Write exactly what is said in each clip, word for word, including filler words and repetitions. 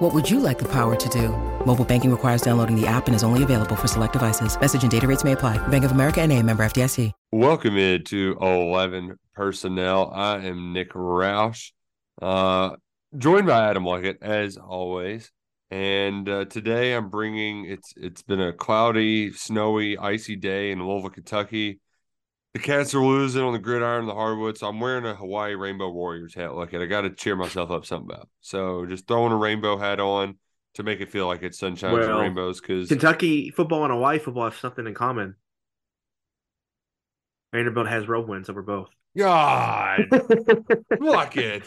What would you like the power to do? Mobile banking requires downloading the app and is only available for select devices. Message and data rates may apply. Bank of America N A, member F D I C. Welcome in to eleven Personnel. I am Nick Roush, uh, joined by Adam Luckett, as always. And uh, today I'm bringing, it's it's been a cloudy, snowy, icy day in Louisville, Kentucky. The Cats are losing on the gridiron, the hardwood, so I'm wearing a Hawaii Rainbow Warriors hat. Like it, I got to cheer myself up something about. So just throwing a rainbow hat on to make it feel like it's sunshine well, and rainbows. Because Kentucky football and Hawaii football have something in common. Vanderbilt has road wins over both. God, look it,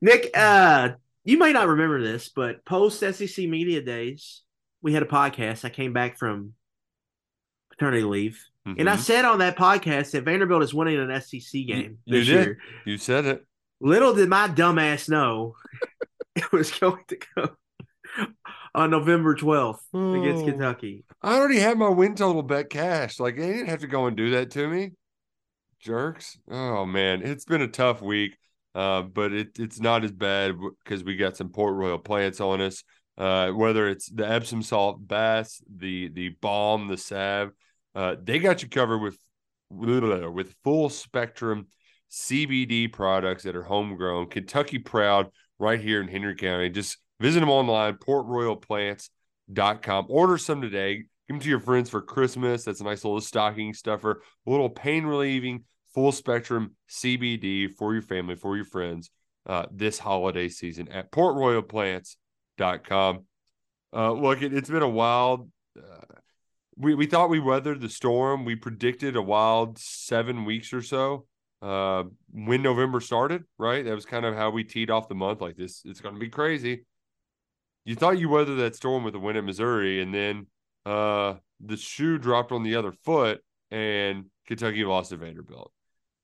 Nick. Uh, you might not remember this, but post S E C media days, we had a podcast. I came back from paternity leave. Mm-hmm. And I said on that podcast that Vanderbilt is winning an S E C game you, this you did. year. You said it. Little did my dumbass know it was going to go on November twelfth oh, against Kentucky. I already had my win total bet cashed. Like, they didn't have to go and do that to me. Jerks. Oh, man. It's been a tough week, uh, but it, it's not as bad because we got some Port Royal Plants on us, uh, whether it's the Epsom salt baths, the, the balm, the salve. Uh, they got you covered with with full spectrum C B D products that are homegrown. Kentucky Proud right here in Henry County. Just visit them online, port royal plants dot com. Order some today. Give them to your friends for Christmas. That's a nice little stocking stuffer. A little pain relieving, full spectrum C B D for your family, for your friends uh, this holiday season at port royal plants dot com. Uh, look, it, it's been a wild uh, – We we thought we weathered the storm. We predicted a wild seven weeks or so uh, when November started, right? That was kind of how we teed off the month like this. It's going to be crazy. You thought you weathered that storm with a win at Missouri, and then uh, the shoe dropped on the other foot, and Kentucky lost to Vanderbilt.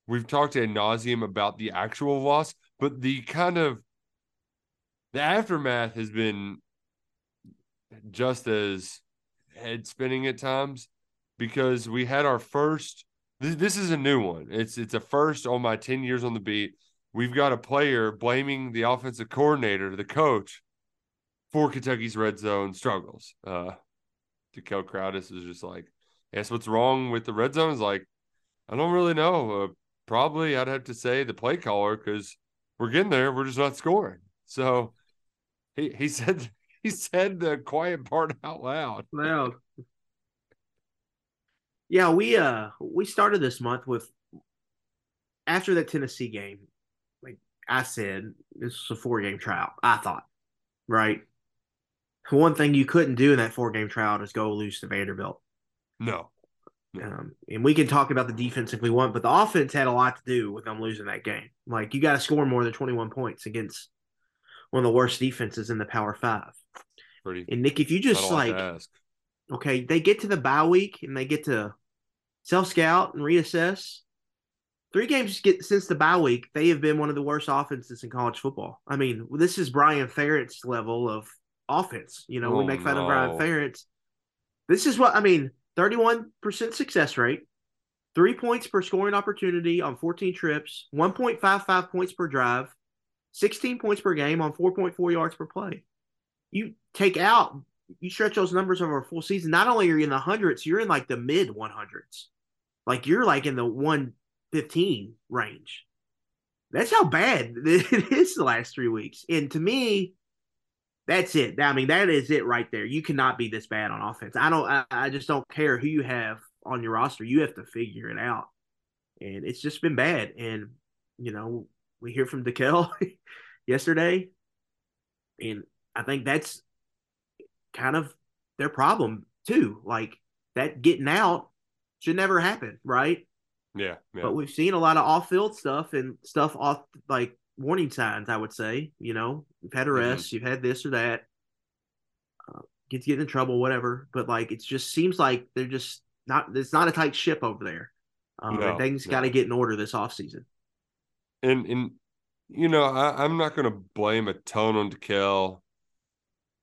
We've talked ad nauseum about the actual loss, but the kind of – the aftermath has been just as – head spinning at times, because we had our first this, this is a new one it's it's a first on my ten years on the beat. We've got a player blaming the offensive coordinator, the coach, for Kentucky's red zone struggles. uh Dekel Crowdis is just like, yes, what's wrong with the red zone? Is like, I don't really know, uh, probably I'd have to say the play caller, because we're getting there, we're just not scoring. So he he said He said the quiet part out loud. Loud. Yeah, we uh we started this month with, after that Tennessee game, like I said, this was a four game trial, I thought. Right? One thing you couldn't do in that four game trial is go lose to Vanderbilt. No. no. Um, and we can talk about the defense if we want, but the offense had a lot to do with them losing that game. Like, you got to score more than twenty-one points against one of the worst defenses in the Power Five. Pretty, and, Nick, if you just, like, okay, they get to the bye week and they get to self-scout and reassess. Three games get, since the bye week, they have been one of the worst offenses in college football. I mean, this is Brian Ferentz's level of offense. You know, oh, we make fun no. of Brian Ferentz. This is what – I mean, thirty-one percent success rate, three points per scoring opportunity on fourteen trips, one point five five points per drive, sixteen points per game on four point four yards per play. You take out, you stretch those numbers over a full season. Not only are you in the hundreds, you're in like the mid one hundreds. Like, you're like in the one fifteen range. That's how bad it is the last three weeks. And to me, that's it. I mean, that is it right there. You cannot be this bad on offense. I don't, I, I just don't care who you have on your roster. You have to figure it out. And it's just been bad. And, you know, we hear from Dekel yesterday, and I think that's kind of their problem too. Like, that getting out should never happen, right? Yeah, yeah. But we've seen a lot of off-field stuff and stuff off, like, warning signs, I would say. You know, you've had arrests, mm-hmm. you've had this or that, uh, get to get in trouble, whatever. But, like, it just seems like they're just not – it's not a tight ship over there. Um, no, things no. got to get in order this offseason. And, and you know, I, I'm not going to blame a ton on Dekel.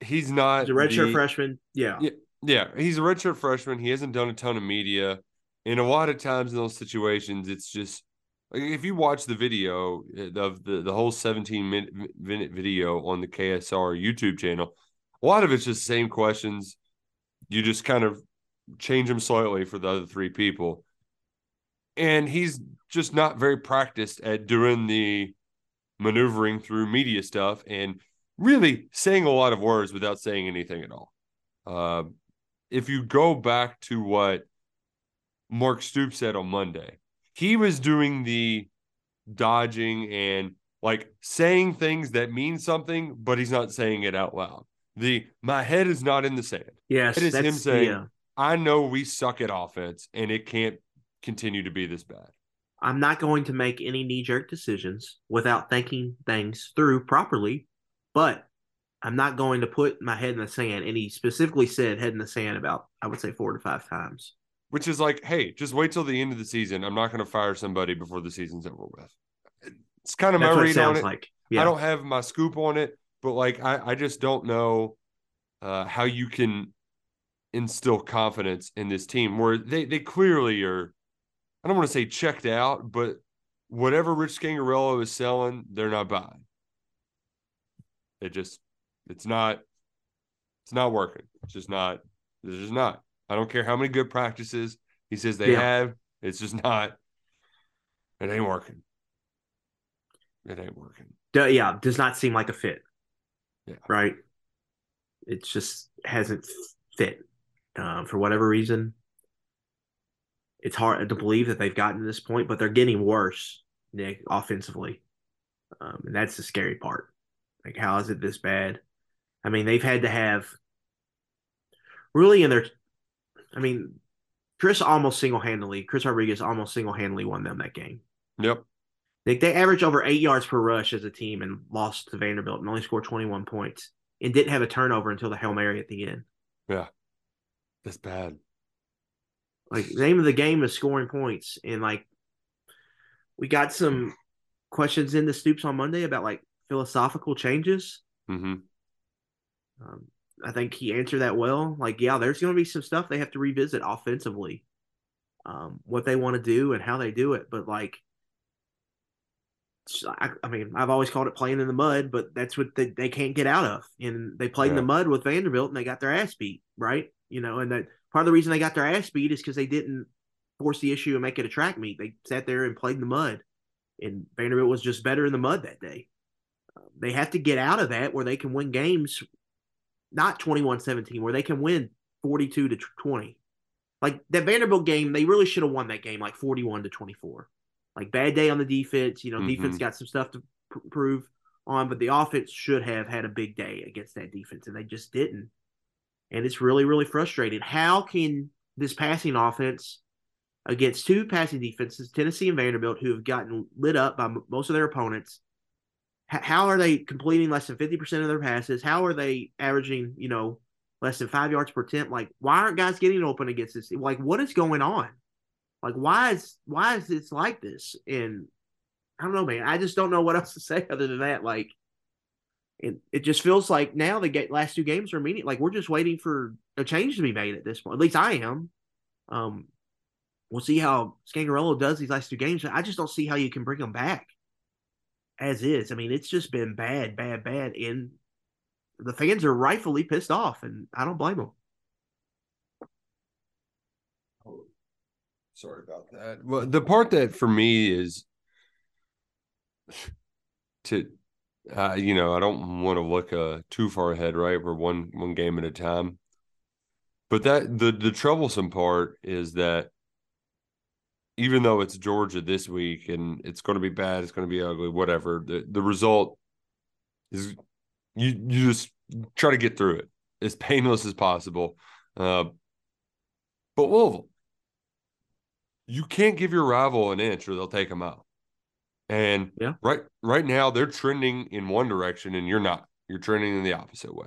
He's not he's a redshirt the, freshman. Yeah. yeah. Yeah. He's a redshirt freshman. He hasn't done a ton of media. And a lot of times in those situations, it's just like if you watch the video of the, the whole seventeen minute video on the K S R YouTube channel, a lot of it's just the same questions. You just kind of change them slightly for the other three people. And he's just not very practiced at doing the maneuvering through media stuff and really saying a lot of words without saying anything at all. Uh, if you go back to what Mark Stoops said on Monday, he was doing the dodging and like saying things that mean something, but he's not saying it out loud. The my head is not in the sand. Yes, it is him saying, yeah. I know we suck at offense and it can't continue to be this bad. I'm not going to make any knee-jerk decisions without thinking things through properly, but I'm not going to put my head in the sand. And he specifically said head in the sand about, I would say, four to five times. Which is like, hey, just wait till the end of the season. I'm not going to fire somebody before the season's over with. It's kind of That's my read on it. Like. Yeah. I don't have my scoop on it, but like I, I just don't know uh, how you can instill confidence in this team where they, they clearly are, I don't want to say checked out, but whatever Rich Scangarello is selling, they're not buying. It just, it's not, it's not working. It's just not, it's just not. I don't care how many good practices he says they yeah. have. It's just not, it ain't working. It ain't working. D- yeah. Does not seem like a fit. Yeah. Right. It just hasn't fit um, for whatever reason. It's hard to believe that they've gotten to this point, but they're getting worse, Nick, offensively. Um, and that's the scary part. Like, how is it this bad? I mean, they've had to have really in their – I mean, Chris almost single-handedly – Chris Rodriguez almost single-handedly won them that game. Yep. Nick, they averaged over eight yards per rush as a team and lost to Vanderbilt and only scored twenty-one points and didn't have a turnover until the Hail Mary at the end. Yeah. That's bad. Like, the name of the game is scoring points. And, like, we got some questions in the Stoops on Monday about, like, philosophical changes. Mm-hmm. Um, I think he answered that well. Like, yeah, there's going to be some stuff they have to revisit offensively, um, what they want to do and how they do it. But, like, I, I mean, I've always called it playing in the mud, but that's what they, they can't get out of. And they played yeah. in the mud with Vanderbilt, and they got their ass beat, right? You know, and that – part of the reason they got their ass beat is because they didn't force the issue and make it a track meet. They sat there and played in the mud, and Vanderbilt was just better in the mud that day. Um, they have to get out of that where they can win games, not twenty-one seventeen, where they can win forty-two to twenty. Like that Vanderbilt game, they really should have won that game like forty-one to twenty-four. Like bad day on the defense. You know, mm-hmm. defense got some stuff to pr- prove on, but the offense should have had a big day against that defense, and they just didn't. And it's really, really frustrating. How can this passing offense against two passing defenses, Tennessee and Vanderbilt, who have gotten lit up by most of their opponents, how are they completing less than fifty percent of their passes? How are they averaging, you know, less than five yards per attempt? Like, why aren't guys getting open against this? Like, what is going on? Like, why is why is it like this? And I don't know, man. I just don't know what else to say other than that. Like, It, it just feels like now the get, last two games are immediate. Like, we're just waiting for a change to be made at this point. At least I am. Um, we'll see how Scangarello does these last two games. I just don't see how you can bring them back as is. I mean, it's just been bad, bad, bad. And the fans are rightfully pissed off, and I don't blame them. Oh, sorry about that. Well, the part that for me is to – Uh, you know, I don't want to look uh, too far ahead, right? We're one one game at a time. But that the, the troublesome part is that even though it's Georgia this week and it's going to be bad, it's going to be ugly, whatever, the, the result is you, you just try to get through it as painless as possible. Uh, but Louisville, you can't give your rival an inch or they'll take them out. And yeah. right right now, they're trending in one direction, and you're not. You're trending in the opposite way.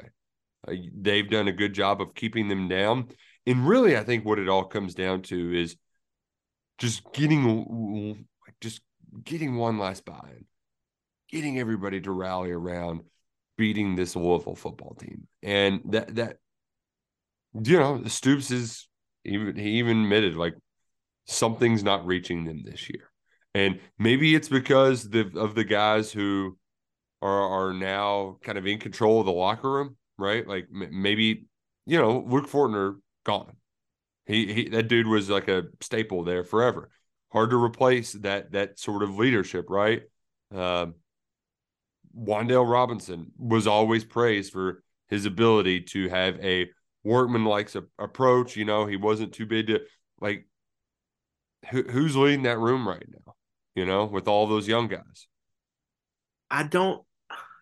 Uh, they've done a good job of keeping them down. And really, I think what it all comes down to is just getting just getting one last buy-in, getting everybody to rally around beating this Louisville football team. And that that you know, Stoops is even he even admitted like something's not reaching them this year. And maybe it's because the, of the guys who are are now kind of in control of the locker room, right? Like m- maybe, you know, Luke Fortner gone. He, he that dude was like a staple there forever. Hard to replace that that sort of leadership, right? Uh, Wandale Robinson was always praised for his ability to have a workman-like approach. You know, he wasn't too big to like. Who, who's leading that room right now? You know, with all those young guys. I don't,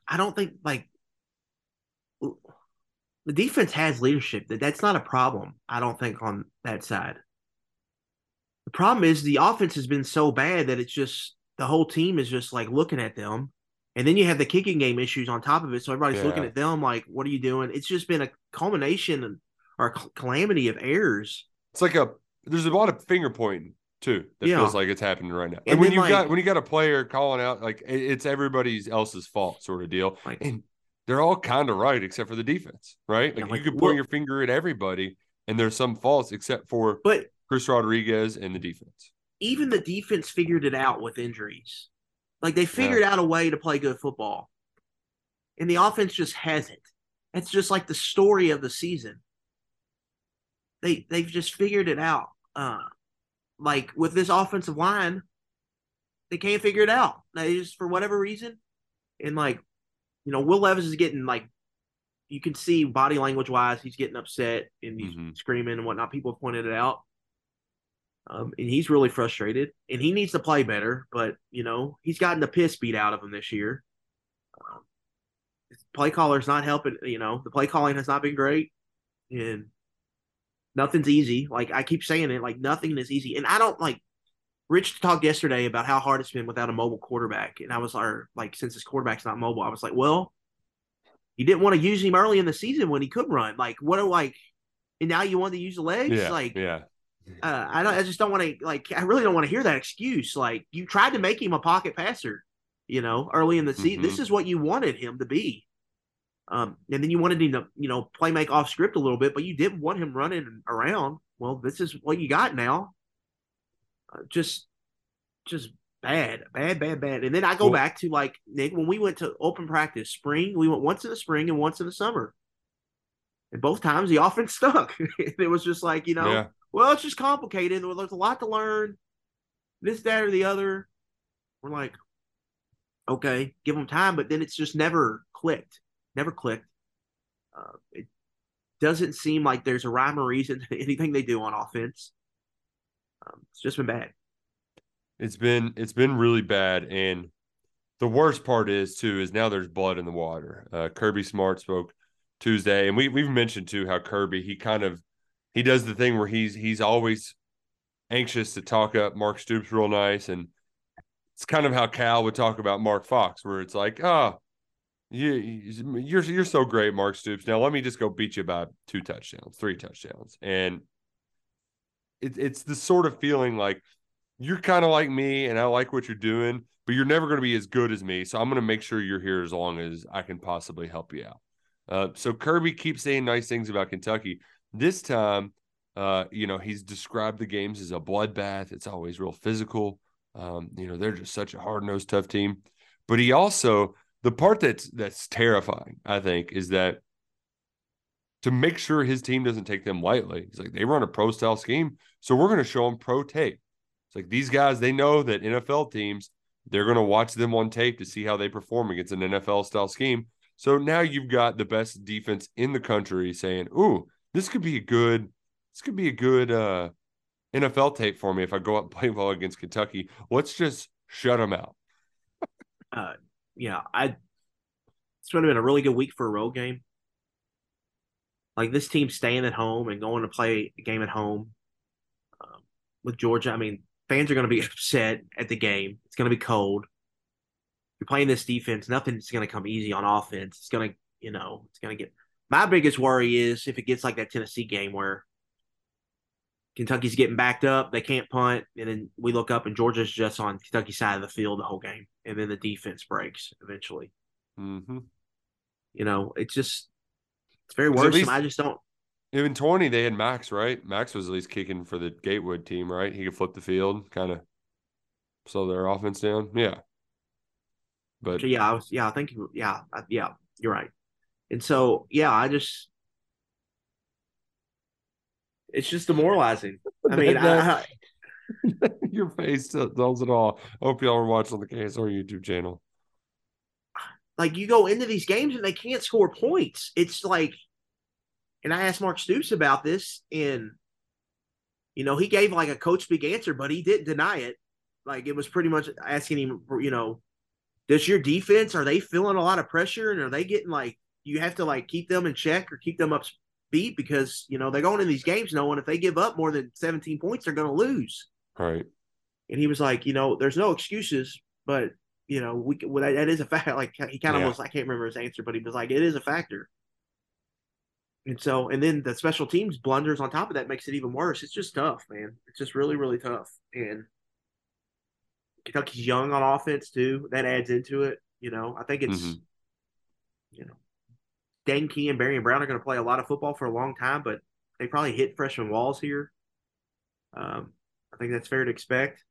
I don't think like the defense has leadership. That's not a problem. I don't think on that side. The problem is the offense has been so bad that it's just the whole team is just like looking at them, and then you have the kicking game issues on top of it. So everybody's yeah. looking at them like, "What are you doing?" It's just been a culmination or a calamity of errors. It's like a there's a lot of finger pointing too that yeah. feels like it's happening right now. And, and when you like, got when you got a player calling out like it's everybody else's fault sort of deal, like, and they're all kind of right except for the defense, right? Like, like you could point your finger at everybody, and there's some faults except for but Chris Rodriguez and the defense. Even the defense figured it out with injuries, like they figured yeah. out a way to play good football, and the offense just hasn't. It's just like the story of the season. They they've just figured it out. Uh, like with this offensive line, they can't figure it out. They just, for whatever reason, and like, you know, Will Levis is getting like, you can see body language wise, he's getting upset and he's mm-hmm. screaming and whatnot. People have pointed it out, um, and he's really frustrated and he needs to play better. But you know, he's gotten the piss beat out of him this year. Um, his play caller's not helping. You know, the play calling has not been great, and nothing's easy. Like I keep saying it, like nothing is easy. And I don't like Rich talked yesterday about how hard it's been without a mobile quarterback. And I was or, like, since his quarterback's not mobile, I was like, well, you didn't want to use him early in the season when he could run. Like what are like, and now you want to use the legs? Yeah, like, yeah. Uh, I don't, I just don't want to like, I really don't want to hear that excuse. Like you tried to make him a pocket passer, you know, early in the season. Mm-hmm. This is what you wanted him to be. Um, and then you wanted him to, you know, play make off script a little bit, but you didn't want him running around. Well, this is what you got now. Uh, just, just bad, bad, bad, bad. And then I go well, back to like Nick when we went to open practice spring. We went once in the spring and once in the summer, and both times the offense stuck. It was just like you know, yeah. well, it's just complicated. There's a lot to learn. This, that, or the other. We're like, okay, give them time, but then it's just never clicked. Never clicked. Uh, it doesn't seem like there's a rhyme or reason to anything they do on offense. Um, it's just been bad. It's been it's been really bad, and the worst part is too is now there's blood in the water. Uh, Kirby Smart spoke Tuesday, and we we've mentioned too how Kirby he kind of he does the thing where he's he's always anxious to talk up Mark Stoops real nice, and it's kind of how Cal would talk about Mark Fox, where it's like ah. Oh, You, you're you're so great, Mark Stoops. Now let me just go beat you by two touchdowns, three touchdowns, and it, it's the sort of feeling like you're kind of like me, and I like what you're doing, but you're never going to be as good as me. So I'm going to make sure you're here as long as I can possibly help you out. Uh, so Kirby keeps saying nice things about Kentucky. This time, uh, you know, he's described the games as a bloodbath. It's always real physical. Um, you know, they're just such a hard-nosed, tough team. But he also the part that's that's terrifying, I think, is that to make sure his team doesn't take them lightly, he's like, they run a pro-style scheme, so we're going to show them pro tape. It's like these guys, they know that N F L teams, they're going to watch them on tape to see how they perform against an N F L-style scheme. So now you've got the best defense in the country saying, ooh, this could be a good this could be a good uh, N F L tape for me if I go up and play well against Kentucky. Let's just shut them out. uh Yeah, I. It's going to have been a really good week for a road game. Like this team staying at home and going to play a game at home um, with Georgia. I mean, fans are going to be upset at the game. It's going to be cold. You're playing this defense. Nothing's going to come easy on offense. It's going to, you know, it's going to get. My biggest worry is if it gets like that Tennessee game where Kentucky's getting backed up. They can't punt. And then we look up, and Georgia's just on Kentucky's side of the field the whole game. And then the defense breaks eventually. Mm-hmm. You know, it's just – it's very worrisome. Least, I just don't – Even twenty, they had Max, right? Max was at least kicking for the Gatewood team, right? He could flip the field, kind of slow their offense down. Yeah. But so, yeah, I was, yeah, I think – yeah, I, yeah, you're right. And so, yeah, I just – it's just demoralizing. I mean, that, I, your face tells it all. Hope y'all are watching on the K S R YouTube channel. Like, you go into these games and they can't score points. It's like, and I asked Mark Stoops about this, and, you know, he gave like a coach speak answer, but he didn't deny it. Like, it was pretty much asking him, you know, does your defense, are they feeling a lot of pressure, and are they getting like, you have to like keep them in check or keep them up beat, because, you know, they're going in these games knowing if they give up more than seventeen points, they're going to lose. Right. And he was like, you know, there's no excuses, but, you know, we well, that, that is a fact. Like, he kind of yeah. was, I can't remember his answer, but he was like, it is a factor. And so, and then the special teams blunders on top of that makes it even worse. It's just tough, man. It's just really, really tough. And Kentucky's young on offense too. That adds into it. You know, I think it's, mm-hmm. you know, Dan Key and Barry and Brown are going to play a lot of football for a long time, but they probably hit freshman walls here. Um, I think that's fair to expect.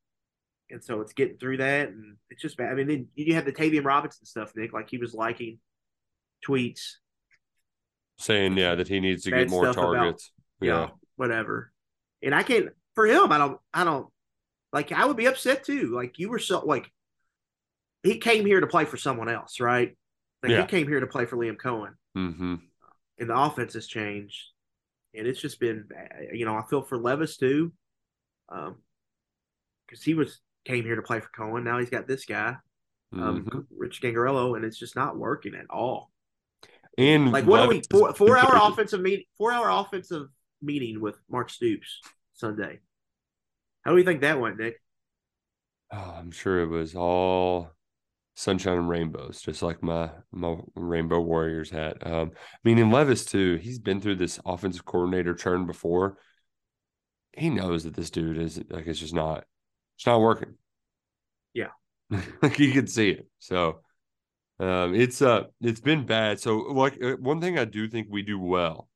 And so it's getting through that, and it's just bad. I mean, then you have the Tavian Robinson stuff, Nick, like he was liking tweets. Saying, yeah, that he needs to get more targets. About, yeah. You know, whatever. And I can't – for him, I don't – I don't like, I would be upset too. Like, you were so – like, he came here to play for someone else, right? Like, yeah. He came here to play for Liam Cohen. Mm-hmm. And the offense has changed, and it's just been, you know, I feel for Levis too, because um, he was came here to play for Cohen. Now he's got this guy, um, mm-hmm. Rich Scangarello, and it's just not working at all. And like, what Levis- are we four, four hour offensive meet four hour offensive meeting with Mark Stoops Sunday? How do you think that went, Nick? Oh, I'm sure it was all sunshine and rainbows, just like my my Rainbow Warriors hat. Um, I mean, in Levis too, he's been through this offensive coordinator churn before. He knows that this dude is like, it's just not, it's not working. Yeah, like you can see it. So, um, it's uh, it's been bad. So, like, one thing I do think we do well,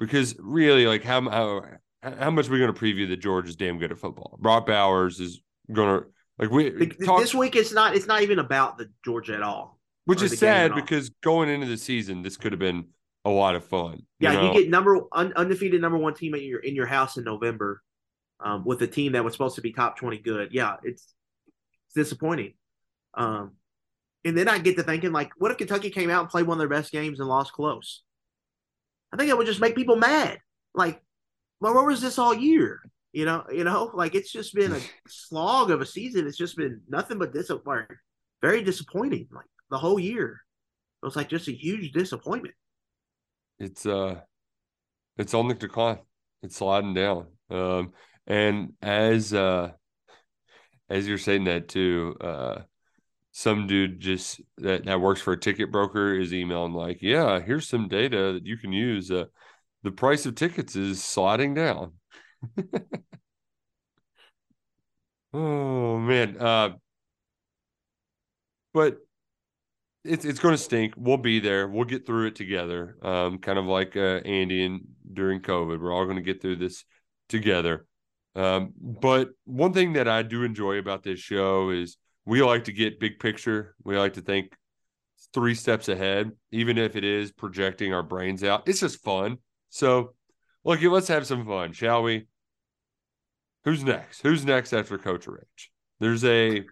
because really, like, how how how much are we going to preview that Georgia's damn good at football? Brock Bowers is going to. Like we talk, this week, it's not it's not even about the Georgia at all, which is sad because going into the season, this could have been a lot of fun. Yeah, you know? You get number un, undefeated number one team in your in your house in November, um, with a team that was supposed to be top twenty good. Yeah, it's, it's disappointing. Um, and then I get to thinking, like, what if Kentucky came out and played one of their best games and lost close? I think that would just make people mad. Like, well, where was this all year? You know, you know, like, it's just been a slog of a season. It's just been nothing but disappointing, very disappointing. Like, the whole year, it was like just a huge disappointment. It's uh, it's on the decline. It's sliding down. Um, and as uh, as you're saying that too, uh, some dude just that, that works for a ticket broker is emailing like, yeah, here's some data that you can use. Uh, the price of tickets is sliding down. Oh man, uh, but it's it's going to stink. We'll be there. We'll get through it together. Um, kind of like uh, Andy and during COVID, we're all going to get through this together. Um, but one thing that I do enjoy about this show is we like to get big picture. We like to think three steps ahead, even if it is projecting our brains out. It's just fun. So, look, let's have some fun, shall we? Who's next? Who's next after Coach Rich? There's a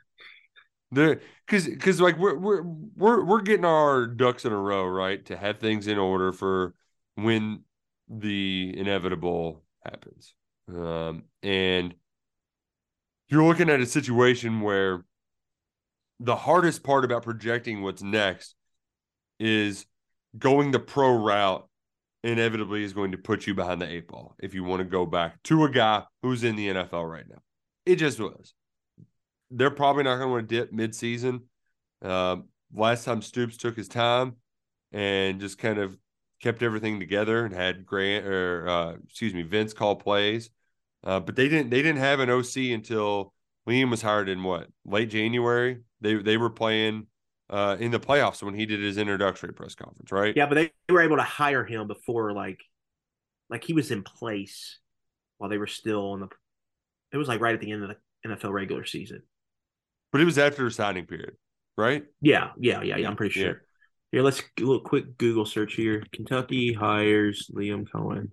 there because because like we're we're we're we're getting our ducks in a row, right, to have things in order for when the inevitable happens. Um, and you're looking at a situation where the hardest part about projecting what's next is going the pro route. Inevitably is going to put you behind the eight ball if you want to go back to a guy who's in the N F L right now. It just was. They're probably not going to want to dip midseason. Um, last time Stoops took his time and just kind of kept everything together and had Grant or uh, excuse me, Vince call plays. Uh, but they didn't they didn't have an O C until Liam was hired in what, late January. They they were playing uh, in the playoffs when he did his introductory press conference, right? Yeah, but they, they were able to hire him before, like like he was in place while they were still in the. It was like right at the end of the N F L regular season. But it was after the signing period, right? Yeah, yeah, yeah, yeah. I'm pretty sure. Yeah. Here, let's do a little quick Google search here. Kentucky hires Liam Cohen.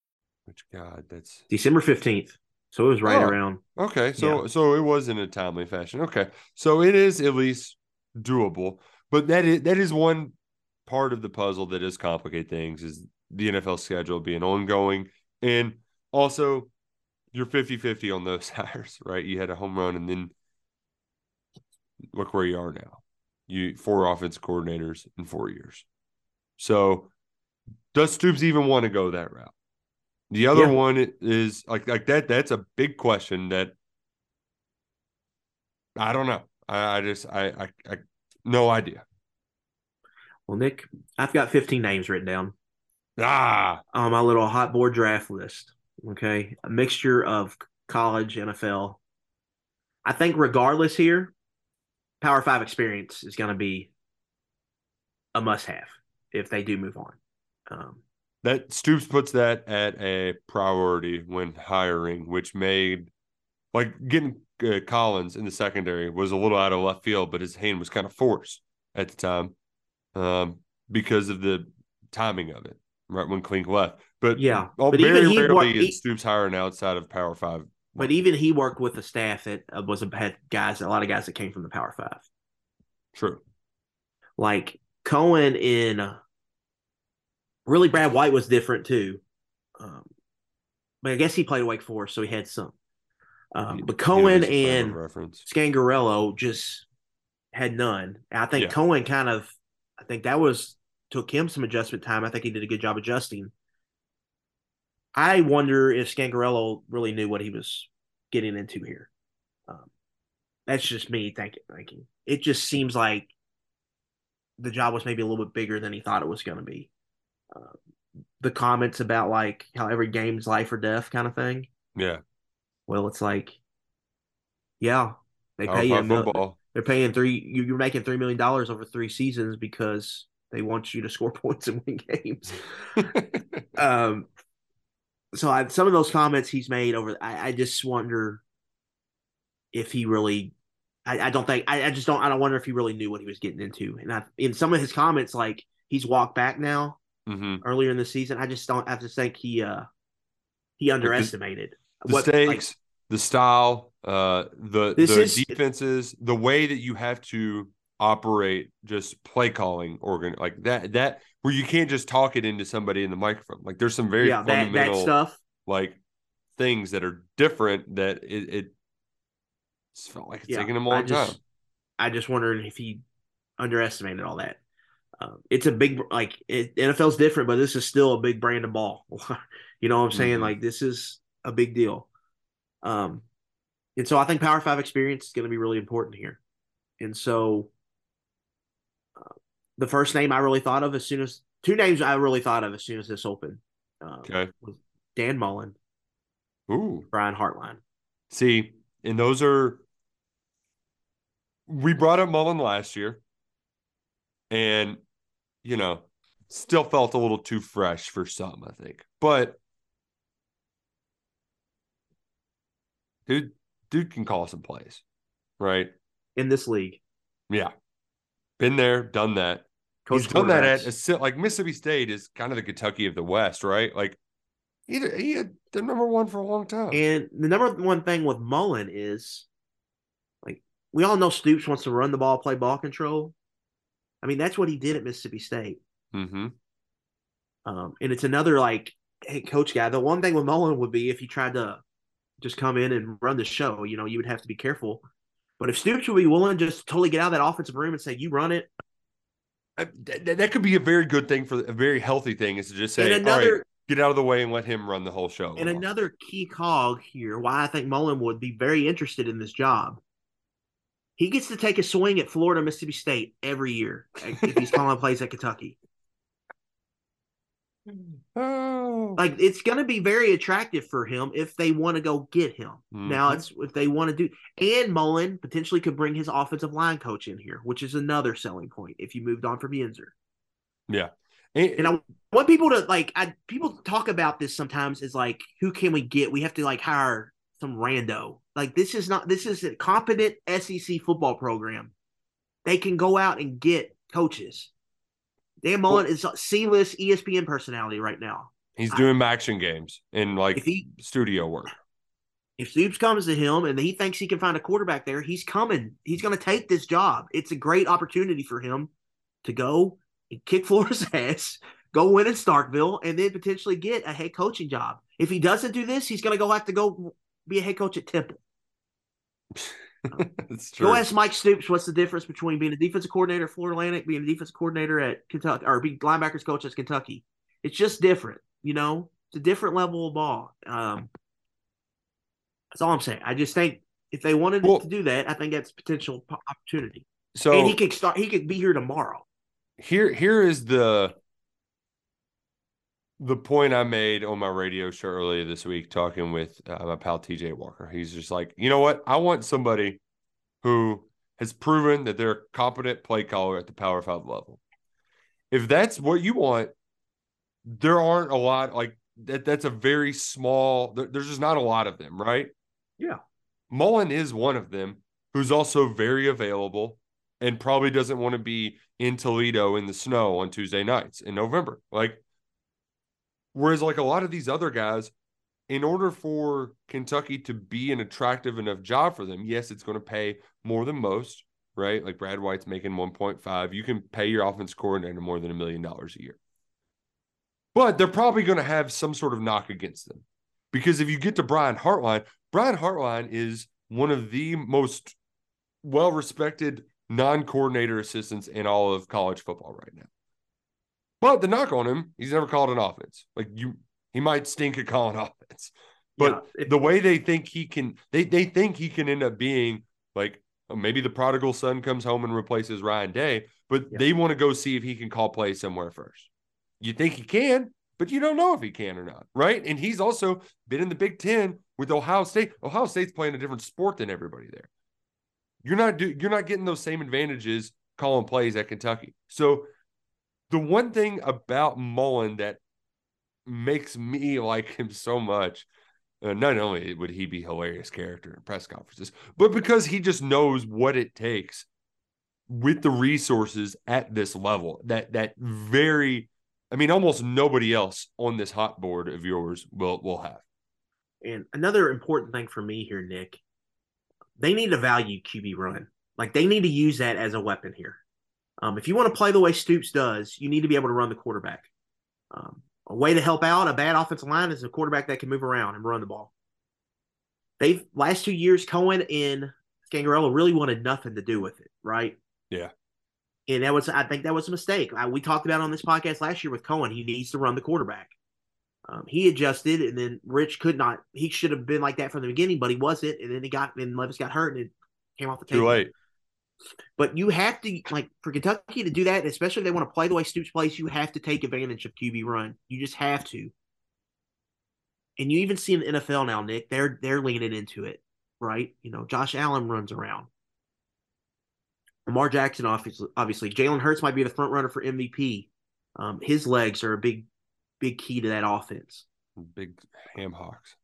Which, God, that's December fifteenth. So it was right oh, around. Okay. So, yeah. so it was in a timely fashion. Okay. So it is at least doable, but that is, that is one part of the puzzle that does complicate things, is the N F L schedule being ongoing. And also you're fifty-fifty on those hires, right? You had a home run and then look where you are now. You four offense coordinators in four years. So does Stoops even want to go that route? The other yeah. one is like like that. That's a big question that I don't know. I, I just I, I I no idea. Well, Nick, I've got fifteen names written down. Ah, on my little hot board draft list. Okay, a mixture of college, N F L. I think regardless here, Power Five experience is going to be a must-have if they do move on. Um, That Stoops puts that at a priority when hiring, which made like getting uh, Collins in the secondary was a little out of left field, but his hand was kind of forced at the time um, because of the timing of it, right when Klink left. But yeah, oh, but very even he rarely worked, is he, Stoops hiring outside of Power Five. But even he worked with a staff that was had guys, a lot of guys that came from the Power Five. True, like Cohen in. Really, Brad White was different, too. Um, but I guess he played Wake Forest, so he had some. Um, but Cohen and Scangarello just had none. And I think yeah. Cohen kind of – I think that was – took him some adjustment time. I think he did a good job adjusting. I wonder if Scangarello really knew what he was getting into here. Um, that's just me thinking, thinking. It just seems like the job was maybe a little bit bigger than he thought it was going to be. Uh, the comments about like how every game's life or death kind of thing. Yeah. Well, it's like, yeah, they pay you. Football. They're paying three. You're making three million dollars over three seasons because they want you to score points and win games. um. So I, some of those comments he's made over, I, I just wonder if he really. I, I don't think. I, I just don't. I don't wonder if he really knew what he was getting into. And I, in some of his comments, like he's walked back now. Mm-hmm. Earlier in the season, I just don't. I just think he uh, he underestimated the what, stakes, like, the style, uh, the the is, defenses, the way that you have to operate, just play calling organ like that. That where you can't just talk it into somebody in the microphone. Like there's some very yeah, fundamental that, that stuff, like things that are different. That it, it it's felt like it's yeah, taking him a long I just, time. I just wondered if he underestimated all that. Um, it's a big like it, N F L's different, but this is still a big brand of ball. You know what I'm saying? Mm-hmm. Like this is a big deal. Um, and so I think Power Five experience is going to be really important here. And so uh, the first name I really thought of as soon as two names I really thought of as soon as this opened. Um, okay. Was Dan Mullen. Ooh. Brian Hartline. See, and those are we brought up Mullen last year, and you know, still felt a little too fresh for some, I think. But dude, dude can call some plays, right? In this league. Yeah. Been there, done that. Coach He's done that at – like Mississippi State is kind of the Kentucky of the West, right? Like he, he had the number one for a long time. And the number one thing with Mullen is, like, we all know Stoops wants to run the ball, play ball control. I mean, that's what he did at Mississippi State. Mm-hmm. Um, and it's another, like, head coach guy. The one thing with Mullen would be if he tried to just come in and run the show, you know, you would have to be careful. But if Stoops would be willing to just totally get out of that offensive room and say, you run it. I, that, that could be a very good thing, for a very healthy thing, is to just say, another, all right, get out of the way and let him run the whole show. And another key cog here, why I think Mullen would be very interested in this job. He gets to take a swing at Florida, Mississippi State every year if he's calling plays at Kentucky. Oh. Like, it's going to be very attractive for him if they want to go get him. Mm-hmm. Now, it's if they want to do, and Mullen potentially could bring his offensive line coach in here, which is another selling point if you moved on from Yenzer. Yeah, and, and I want people to like. I people talk about this sometimes is like, who can we get? We have to like hire some rando. Like, this is not this is a competent S E C football program. They can go out and get coaches. Dan Mullen is a C-list E S P N personality right now. He's doing I, action games and, like, if he, studio work. If Stoops comes to him and he thinks he can find a quarterback there, he's coming. He's going to take this job. It's a great opportunity for him to go and kick Florida's ass, go win in Starkville, and then potentially get a head coaching job. If he doesn't do this, he's going to go have to go be a head coach at Temple. That's true. Go ask Mike Stoops what's the difference between being a defensive coordinator at Florida Atlantic, being a defensive coordinator at Kentucky, or being linebackers coach at Kentucky. It's just different, you know. It's a different level of ball. Um, that's all I'm saying. I just think if they wanted well, to do that, I think that's potential opportunity. So and he could start. He could be here tomorrow. Here, here is the the point I made on my radio show earlier this week, talking with uh, my pal T J Walker. He's just like, you know what? I want somebody who has proven that they're a competent play caller at the Power Five level. If that's what you want, there aren't a lot like that. That's a very small, there, there's just not a lot of them, right? Yeah. Mullen is one of them who's also very available and probably doesn't want to be in Toledo in the snow on Tuesday nights in November. Like, Whereas, like a lot of these other guys, in order for Kentucky to be an attractive enough job for them, yes, it's going to pay more than most, right? Like Brad White's making one point five. You can pay your offense coordinator more than a million dollars a year. But they're probably going to have some sort of knock against them. Because if you get to Brian Hartline, Brian Hartline is one of the most well-respected non-coordinator assistants in all of college football right now. But the knock on him, he's never called an offense. Like you, he might stink at calling offense. But yeah, it, the way they think he can, they they think he can end up being like, maybe the prodigal son comes home and replaces Ryan Day, but yeah. they want to go see if he can call play somewhere first. You think he can, but you don't know if he can or not, right? And he's also been in the Big Ten with Ohio State. Ohio State's playing a different sport than everybody there. You're not do, you're not getting those same advantages calling plays at Kentucky. So the one thing about Mullen that makes me like him so much, uh, not only would he be a hilarious character in press conferences, but because he just knows what it takes with the resources at this level. That that very, I mean, almost nobody else on this hot board of yours will will have. And another important thing for me here, Nick, they need to value Q B run. Like, they need to use that as a weapon here. Um, if you want to play the way Stoops does, you need to be able to run the quarterback. Um, a way to help out a bad offensive line is a quarterback that can move around and run the ball. They've last two years, Cohen and Scangarello really wanted nothing to do with it, right? Yeah. And that was, I think that was a mistake. I, we talked about on this podcast last year with Cohen, he needs to run the quarterback. Um, he adjusted, and then Rich could not. He should have been like that from the beginning, but he wasn't. And then he got, and Levis got hurt, and it came off the table. Too late. But you have to, like, for Kentucky to do that, especially if they want to play the way Stoops plays, you have to take advantage of Q B run. You just have to. And you even see in the N F L now, Nick, they're they're leaning into it, right? You know, Josh Allen runs around. Lamar Jackson, obviously. obviously. Jalen Hurts might be the front runner for M V P. Um, his legs are a big, big key to that offense. Big ham hocks.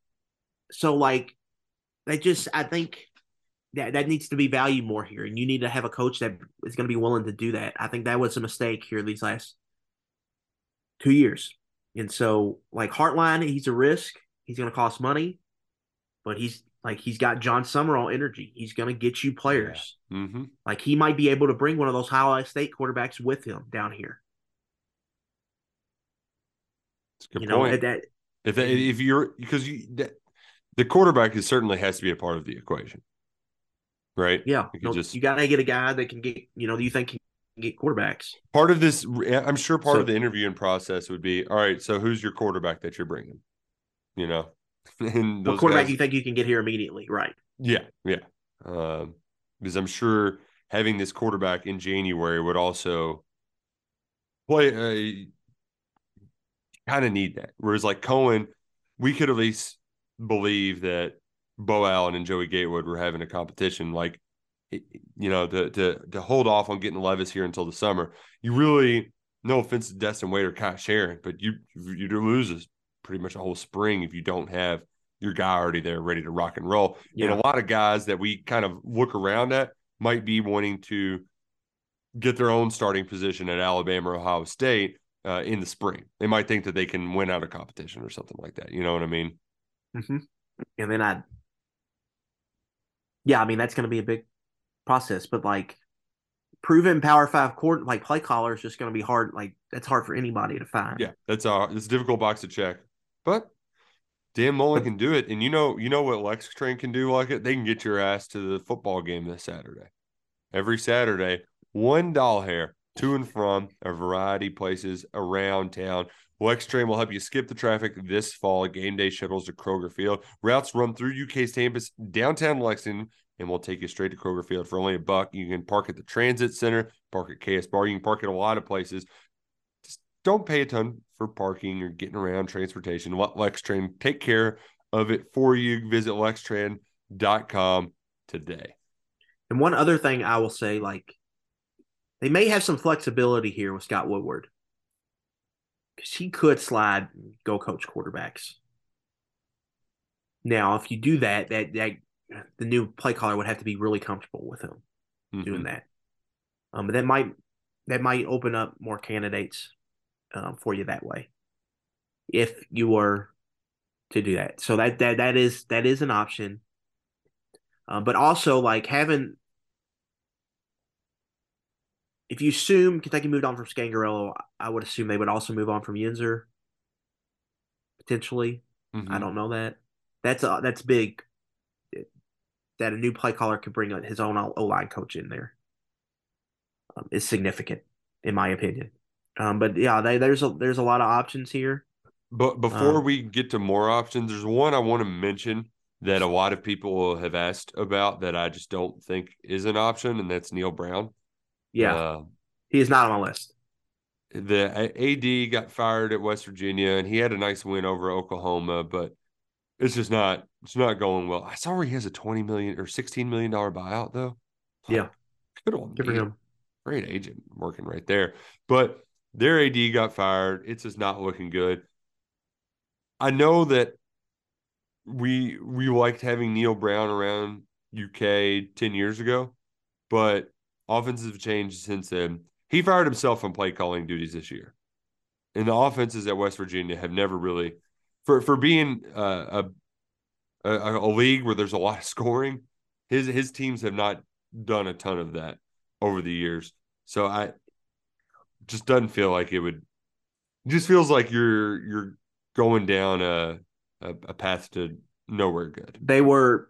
So, like, they just, I think – That, that needs to be valued more here, and you need to have a coach that is going to be willing to do that. I think that was a mistake here these last two years. And so, like, Hartline, he's a risk. He's going to cost money, but he's like he's got John Summerall energy. He's going to get you players. Yeah. Mm-hmm. Like, he might be able to bring one of those Ohio State quarterbacks with him down here. That's a good you point. Know, that, If if you're because you that, the quarterback is certainly has to be a part of the equation, right? Yeah, you, no, just, you gotta get a guy that can get you know you think can get quarterbacks. Part of this, I'm sure, part so, of the interviewing process would be, all right, so who's your quarterback that you're bringing? You know, and those what quarterback guys, you think you can get here immediately, right? Yeah, yeah, um, because I'm sure having this quarterback in January would also play. Uh, kind of need that. Whereas like Cohen, we could at least believe that Bo Allen and Joey Gatewood were having a competition, like, you know, to to, to hold off on getting Levis here until the summer. You really, no offense to Destin Wade or Kyle Sharon, but you you lose pretty much a whole spring if you don't have your guy already there ready to rock and roll. Yeah. And a lot of guys that we kind of look around at might be wanting to get their own starting position at Alabama or Ohio State Uh, in the spring. They might think that they can win out a competition or something like that. You know what I mean? Mm-hmm. And then I, yeah, I mean, that's going to be a big process, but like proven power five court, like play caller is just going to be hard. Like that's hard for anybody to find. Yeah. That's uh, it's a difficult box to check, but Dan Mullen can do it. And you know, you know what LexTrain can do like it. They can get your ass to the football game this Saturday, every Saturday, one doll hair, to and from a variety of places around town. LexTrain will help you skip the traffic this fall. Game day shuttles to Kroger Field. Routes run through U K's campus, downtown Lexington, and we'll take you straight to Kroger Field for only a buck. You can park at the Transit Center, park at K S Bar. You can park at a lot of places. Just don't pay a ton for parking or getting around transportation. Let LexTrain take care of it for you. Visit LexTrain dot com today. And one other thing I will say, like, they may have some flexibility here with Scott Woodward because he could slide and go coach quarterbacks. Now, if you do that, that that the new play caller would have to be really comfortable with him mm-hmm. doing that. Um, but that might that might open up more candidates um, for you that way if you were to do that. So that that that is that is an option. Um, but also, like having. If you assume Kentucky moved on from Scangarello, I would assume they would also move on from Yenzer, potentially. Mm-hmm. I don't know that. That's a, that's big that a new play caller could bring his own O-line coach in there. Um, is significant, in my opinion. Um, but, yeah, they, there's, a, there's a lot of options here. But before um, we get to more options, there's one I want to mention that a lot of people have asked about that I just don't think is an option, and that's Neil Brown. Yeah, uh, he is not on my list. The A D got fired at West Virginia, and he had a nice win over Oklahoma, but it's just not it's not going well. I saw where he has a twenty million or sixteen million dollar buyout though. Yeah, good on good for him. Great agent working right there. But their A D got fired. It's just not looking good. I know that we we liked having Neil Brown around U K ten years ago, but offenses have changed since then. He fired himself from play calling duties this year. And the offenses at West Virginia have never really, for, for being uh, a, a a league where there's a lot of scoring, his his teams have not done a ton of that over the years. So I just doesn't feel like it would, it just feels like you're you're going down a, a, a path to nowhere good. They were...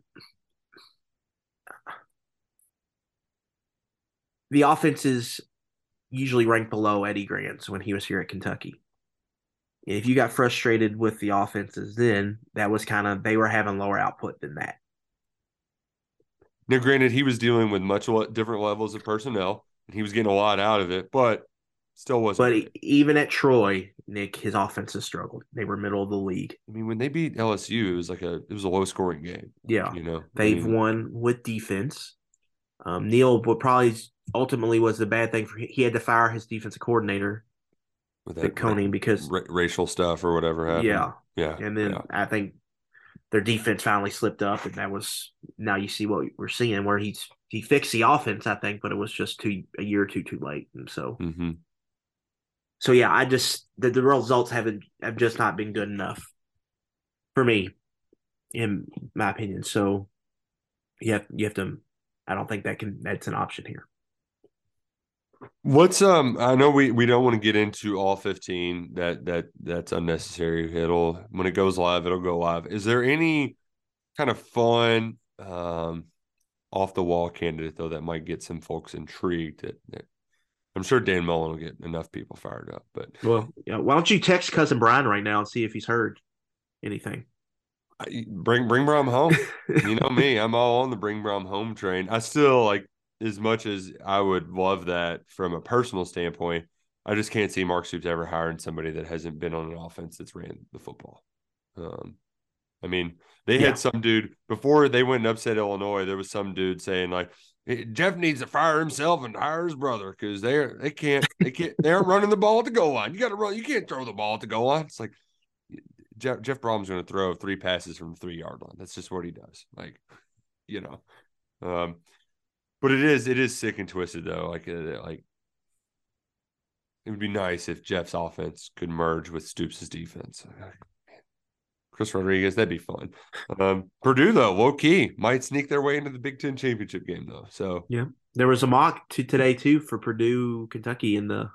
The offense is usually ranked below Eddie Grant's when he was here at Kentucky. If you got frustrated with the offenses then, that was kind of – they were having lower output than that. Now, granted, he was dealing with much different levels of personnel, and he was getting a lot out of it, but still wasn't. But even at Troy, Nick, his offenses struggled. They were middle of the league. I mean, when they beat L S U, it was like a it was a low-scoring game. Yeah. You know, they've I mean, won with defense. Um, Neil would probably – ultimately was the bad thing for him. He had to fire his defensive coordinator with that Coney because ra- racial stuff or whatever happened. Yeah. Yeah. And then yeah. I think their defense finally slipped up, and that was now you see what we're seeing where he's he fixed the offense, I think, but it was just too a year or two too late. And so mm-hmm. so yeah, I just the, the results haven't have just not been good enough for me, in my opinion. So you have you have to I don't think that can that's an option here. What's um? I know we, we don't want to get into all fifteen. That that that's unnecessary. It'll when it goes live, it'll go live. Is there any kind of fun um off the wall candidate though that might get some folks intrigued? That, that I'm sure Dan Mullen will get enough people fired up. But well, yeah. Why don't you text cousin Brian right now and see if he's heard anything? I, bring bring Brom home. You know me. I'm all on the bring Brom home train. I still like. As much as I would love that from a personal standpoint, I just can't see Mark Stoops ever hiring somebody that hasn't been on an offense that's ran the football. Um, I mean, they yeah. had some dude before they went and upset Illinois. There was some dude saying like, hey, Jeff needs to fire himself and hire his brother because they they can't they can't they aren't running the ball at the goal line. You got to run. You can't throw the ball at the goal line. It's like Jeff Jeff Brom's going to throw three passes from the three yard line. That's just what he does. Like, you know. Um, But it is it is sick and twisted though. Like uh, like it would be nice if Jeff's offense could merge with Stoops' defense. Chris Rodriguez, that'd be fun. Um, Purdue though, low key might sneak their way into the Big Ten championship game though. So yeah, there was a mock to today too for Purdue Kentucky in the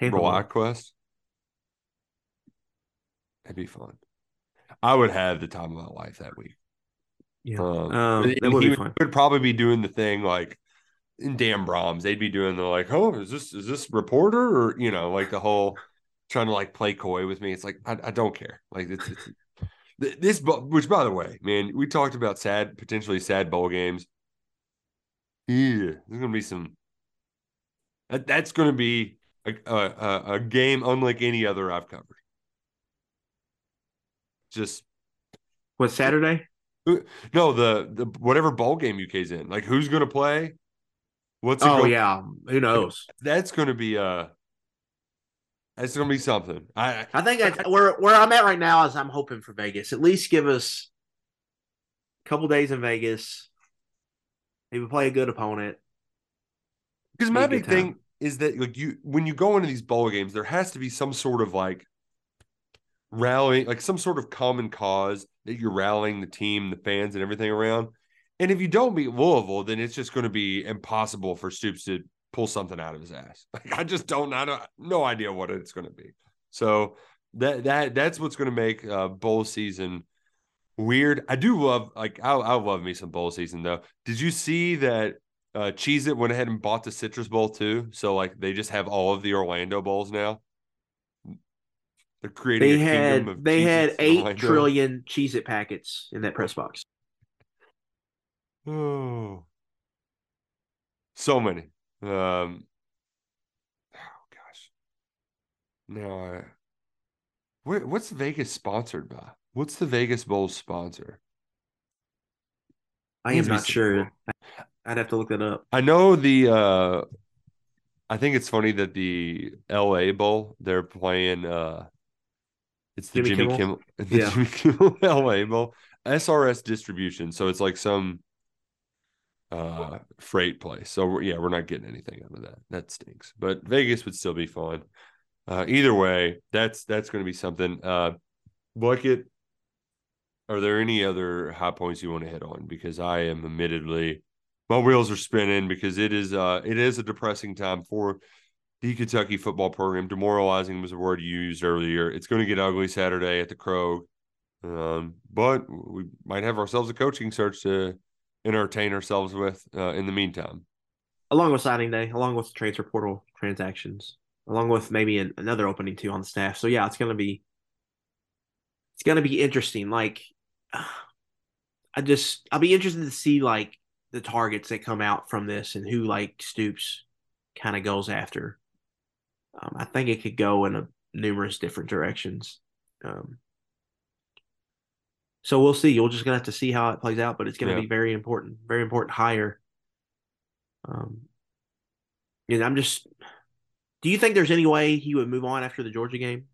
Tampa Rock Quest. That'd be fun. I would have the time of my life that week. Yeah, um, um, it would, be fun. Would probably be doing the thing like in Dan Brahms. They'd be doing the like, oh, is this is this reporter or you know like the whole trying to like play coy with me. It's like I, I don't care. Like it's, it's this, which by the way, man, we talked about sad potentially sad bowl games. Yeah, there's gonna be some. That, that's gonna be a, a a game unlike any other I've covered. Just what Saturday. No, the, the whatever bowl game U K's in, like who's going to play? What's oh go- yeah, who knows? That's going to be uh that's going to be something. I I think I, where where I'm at right now is I'm hoping for Vegas. At least give us a couple days in Vegas. Maybe play a good opponent. Because my big thing time. is that like you when you go into these bowl games, there has to be some sort of like rallying, like some sort of common cause that you're rallying the team, the fans, and everything around. And if you don't beat Louisville, then it's just going to be impossible for Stoops to pull something out of his ass. Like I just don't, I don't, no idea what it's going to be. So that that that's what's going to make uh, bowl season weird. I do love, like I I love me some bowl season though. Did you see that uh, Cheez-It went ahead and bought the Citrus Bowl too? So like they just have all of the Orlando bowls now. They had they had eight trillion Cheez-It packets in that press box. Oh, so many. Um, oh gosh. Now, uh, what, what's Vegas sponsored by? What's the Vegas Bowl sponsor? I am not sure. I'd have to look that up. I know the. Uh, I think it's funny that the L A Bowl they're playing. Uh, It's the Jimmy, Jimmy Kimmel, Kimmel the yeah. Jimmy Kimmel L A Bowl, S R S Distribution. So it's like some uh, freight place. So we're, yeah, we're not getting anything out of that. That stinks. But Vegas would still be fun. Uh, either way, that's that's going to be something. Uh, Bucket, are there any other high points you want to hit on? Because I am admittedly, my wheels are spinning because it is uh, it is a depressing time for. The Kentucky football program, demoralizing was a word you used earlier. It's going to get ugly Saturday at the Kroger. Um, but we might have ourselves a coaching search to entertain ourselves with uh, in the meantime. Along with signing day, along with transfer portal transactions, along with maybe an, another opening too on the staff. So, yeah, it's going to be it's going to be interesting. Like, I just – I'll be interested to see, like, the targets that come out from this and who, like, Stoops kind of goes after. Um, I think it could go in a, numerous different directions. Um, so we'll see. You're just going to have to see how it plays out, but it's going to yeah. be very important, very important hire. Um, and I'm just – do you think there's any way he would move on after the Georgia game?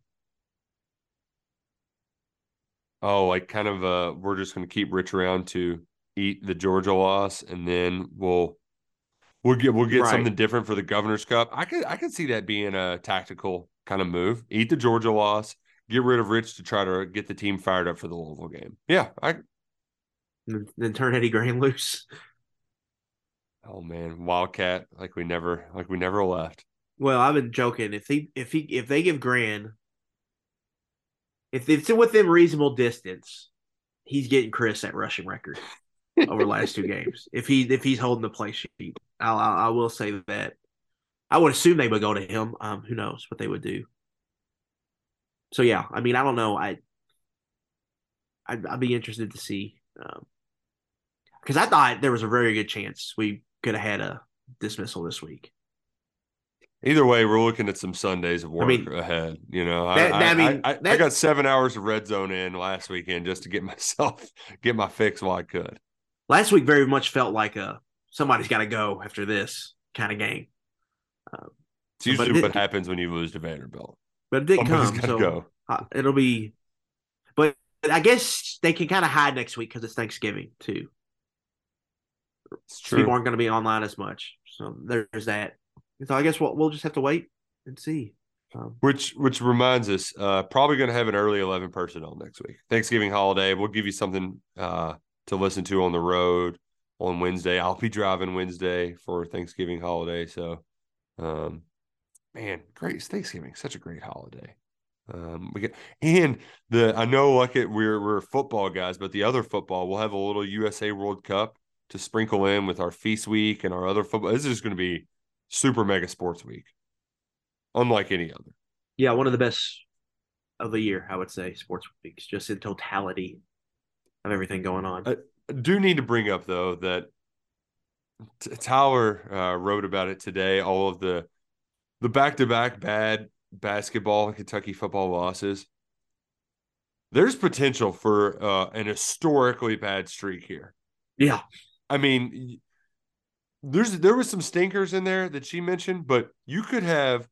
Oh, like kind of uh, we're just going to keep Rich around to eat the Georgia loss, and then we'll – We'll get we'll get right. something different for the Governor's Cup. I could I could see that being a tactical kind of move. Eat the Georgia loss, get rid of Rich to try to get the team fired up for the Louisville game. Yeah, I. Then turn Eddie Grant loose. Oh man, Wildcat, like we never, like we never left. Well, I've been joking. If he, if he, if they give Grand, if it's within reasonable distance, he's getting Chris at rushing record over the last two games. If he, if he's holding the play sheet, I'll, I'll, I will say that. I would assume they would go to him. Um, who knows what they would do? So yeah, I mean, I don't know. I, I'd, I'd be interested to see. Um, Because I thought there was a very good chance we could have had a dismissal this week. Either way, we're looking at some Sundays of work I mean, ahead. You know, that, I, I, mean, I, I, I got seven hours of red zone in last weekend just to get myself get my fix while I could. Last week very much felt like a somebody's got to go after this kind of game. Um, it's usually it what happens when you lose to Vanderbilt. But it did somebody's come, so go. I, it'll be. But I guess they can kind of hide next week because it's Thanksgiving too. It's true. People aren't going to be online as much, so there's that. So I guess we'll we'll just have to wait and see. Um, which which reminds us, uh, probably going to have an early eleven personnel next week. Thanksgiving holiday. We'll give you something uh, to listen to on the road on Wednesday. I'll be driving Wednesday for Thanksgiving holiday. So, um, man, great Thanksgiving, such a great holiday. Um, we get and the I know like it, we're we're football guys, but the other football we'll have a little U S A World Cup to sprinkle in with our feast week and our other football. This is going to be super mega sports week, unlike any other. Yeah, one of the best of the year, I would say, sports weeks, just in totality of everything going on. I do need to bring up, though, that T- Tyler uh, wrote about it today, all of the the back-to-back bad basketball and Kentucky football losses. There's potential for uh, an historically bad streak here. Yeah. I mean, there's there was some stinkers in there that she mentioned, but you could have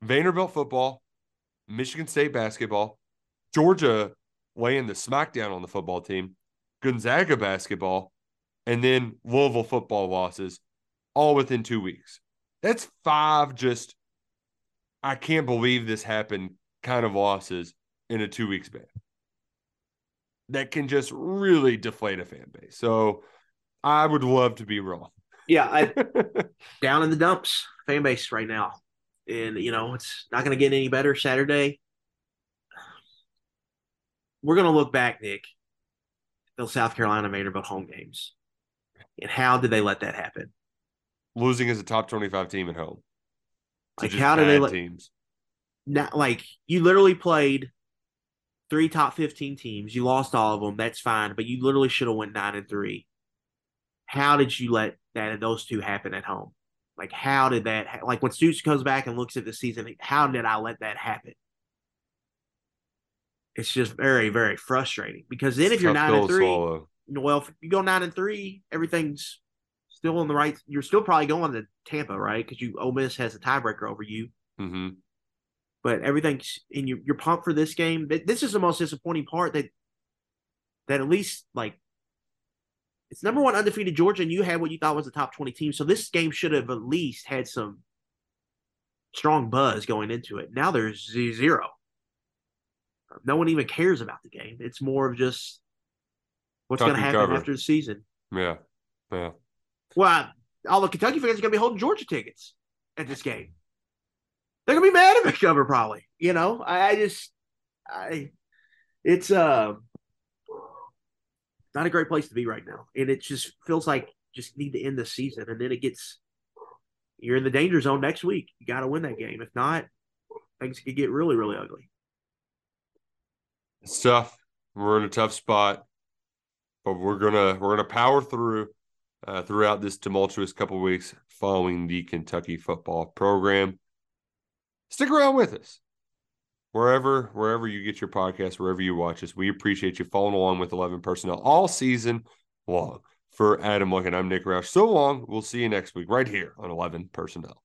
Vanderbilt football, Michigan State basketball, Georgia laying the smackdown on the football team, Gonzaga basketball, and then Louisville football losses all within two weeks. That's five just, I can't believe this happened kind of losses in a two-week span. That can just really deflate a fan base. So I would love to be wrong. Yeah, I, down in the dumps, fan base right now. And, you know, it's not going to get any better Saturday. We're going to look back, Nick, those South Carolina Vanderbilt home games. And how did they let that happen? Losing as a top twenty-five team at home. So like, how did they let teams? Not, like, you literally played – three top fifteen teams. You lost all of them. That's fine. But you literally should have went nine and three. How did you let that those two happen at home? Like, how did that ha- – like, when Stoops comes back and looks at the season, how did I let that happen? It's just very, very frustrating. Because then it's if you're nine and three, you know, well, if you go nine and three, everything's still on the right – you're still probably going to Tampa, right? Because you Ole Miss has a tiebreaker over you. Mm-hmm. But everything's – and you, you're pumped for this game. This is the most disappointing part that that at least, like, it's number one undefeated Georgia, and you had what you thought was a top twenty team. So this game should have at least had some strong buzz going into it. Now there's zero. No one even cares about the game. It's more of just what's going to happen cover. after the season. Yeah, yeah. Well, all the Kentucky fans are going to be holding Georgia tickets at this game. They're gonna be mad at McGovern, probably. You know, I, I just, I, it's uh, not a great place to be right now, and it just feels like just need to end the season, and then it gets you're in the danger zone next week. You got to win that game. If not, things could get really, really ugly. It's tough. We're in a tough spot, but we're gonna we're gonna power through uh, throughout this tumultuous couple of weeks following the Kentucky football program. Stick around with us wherever wherever you get your podcast, wherever you watch us. We appreciate you following along with eleven Personnel all season long. For Adam Luckett, I'm Nick Roush. So long. We'll see you next week right here on eleven Personnel.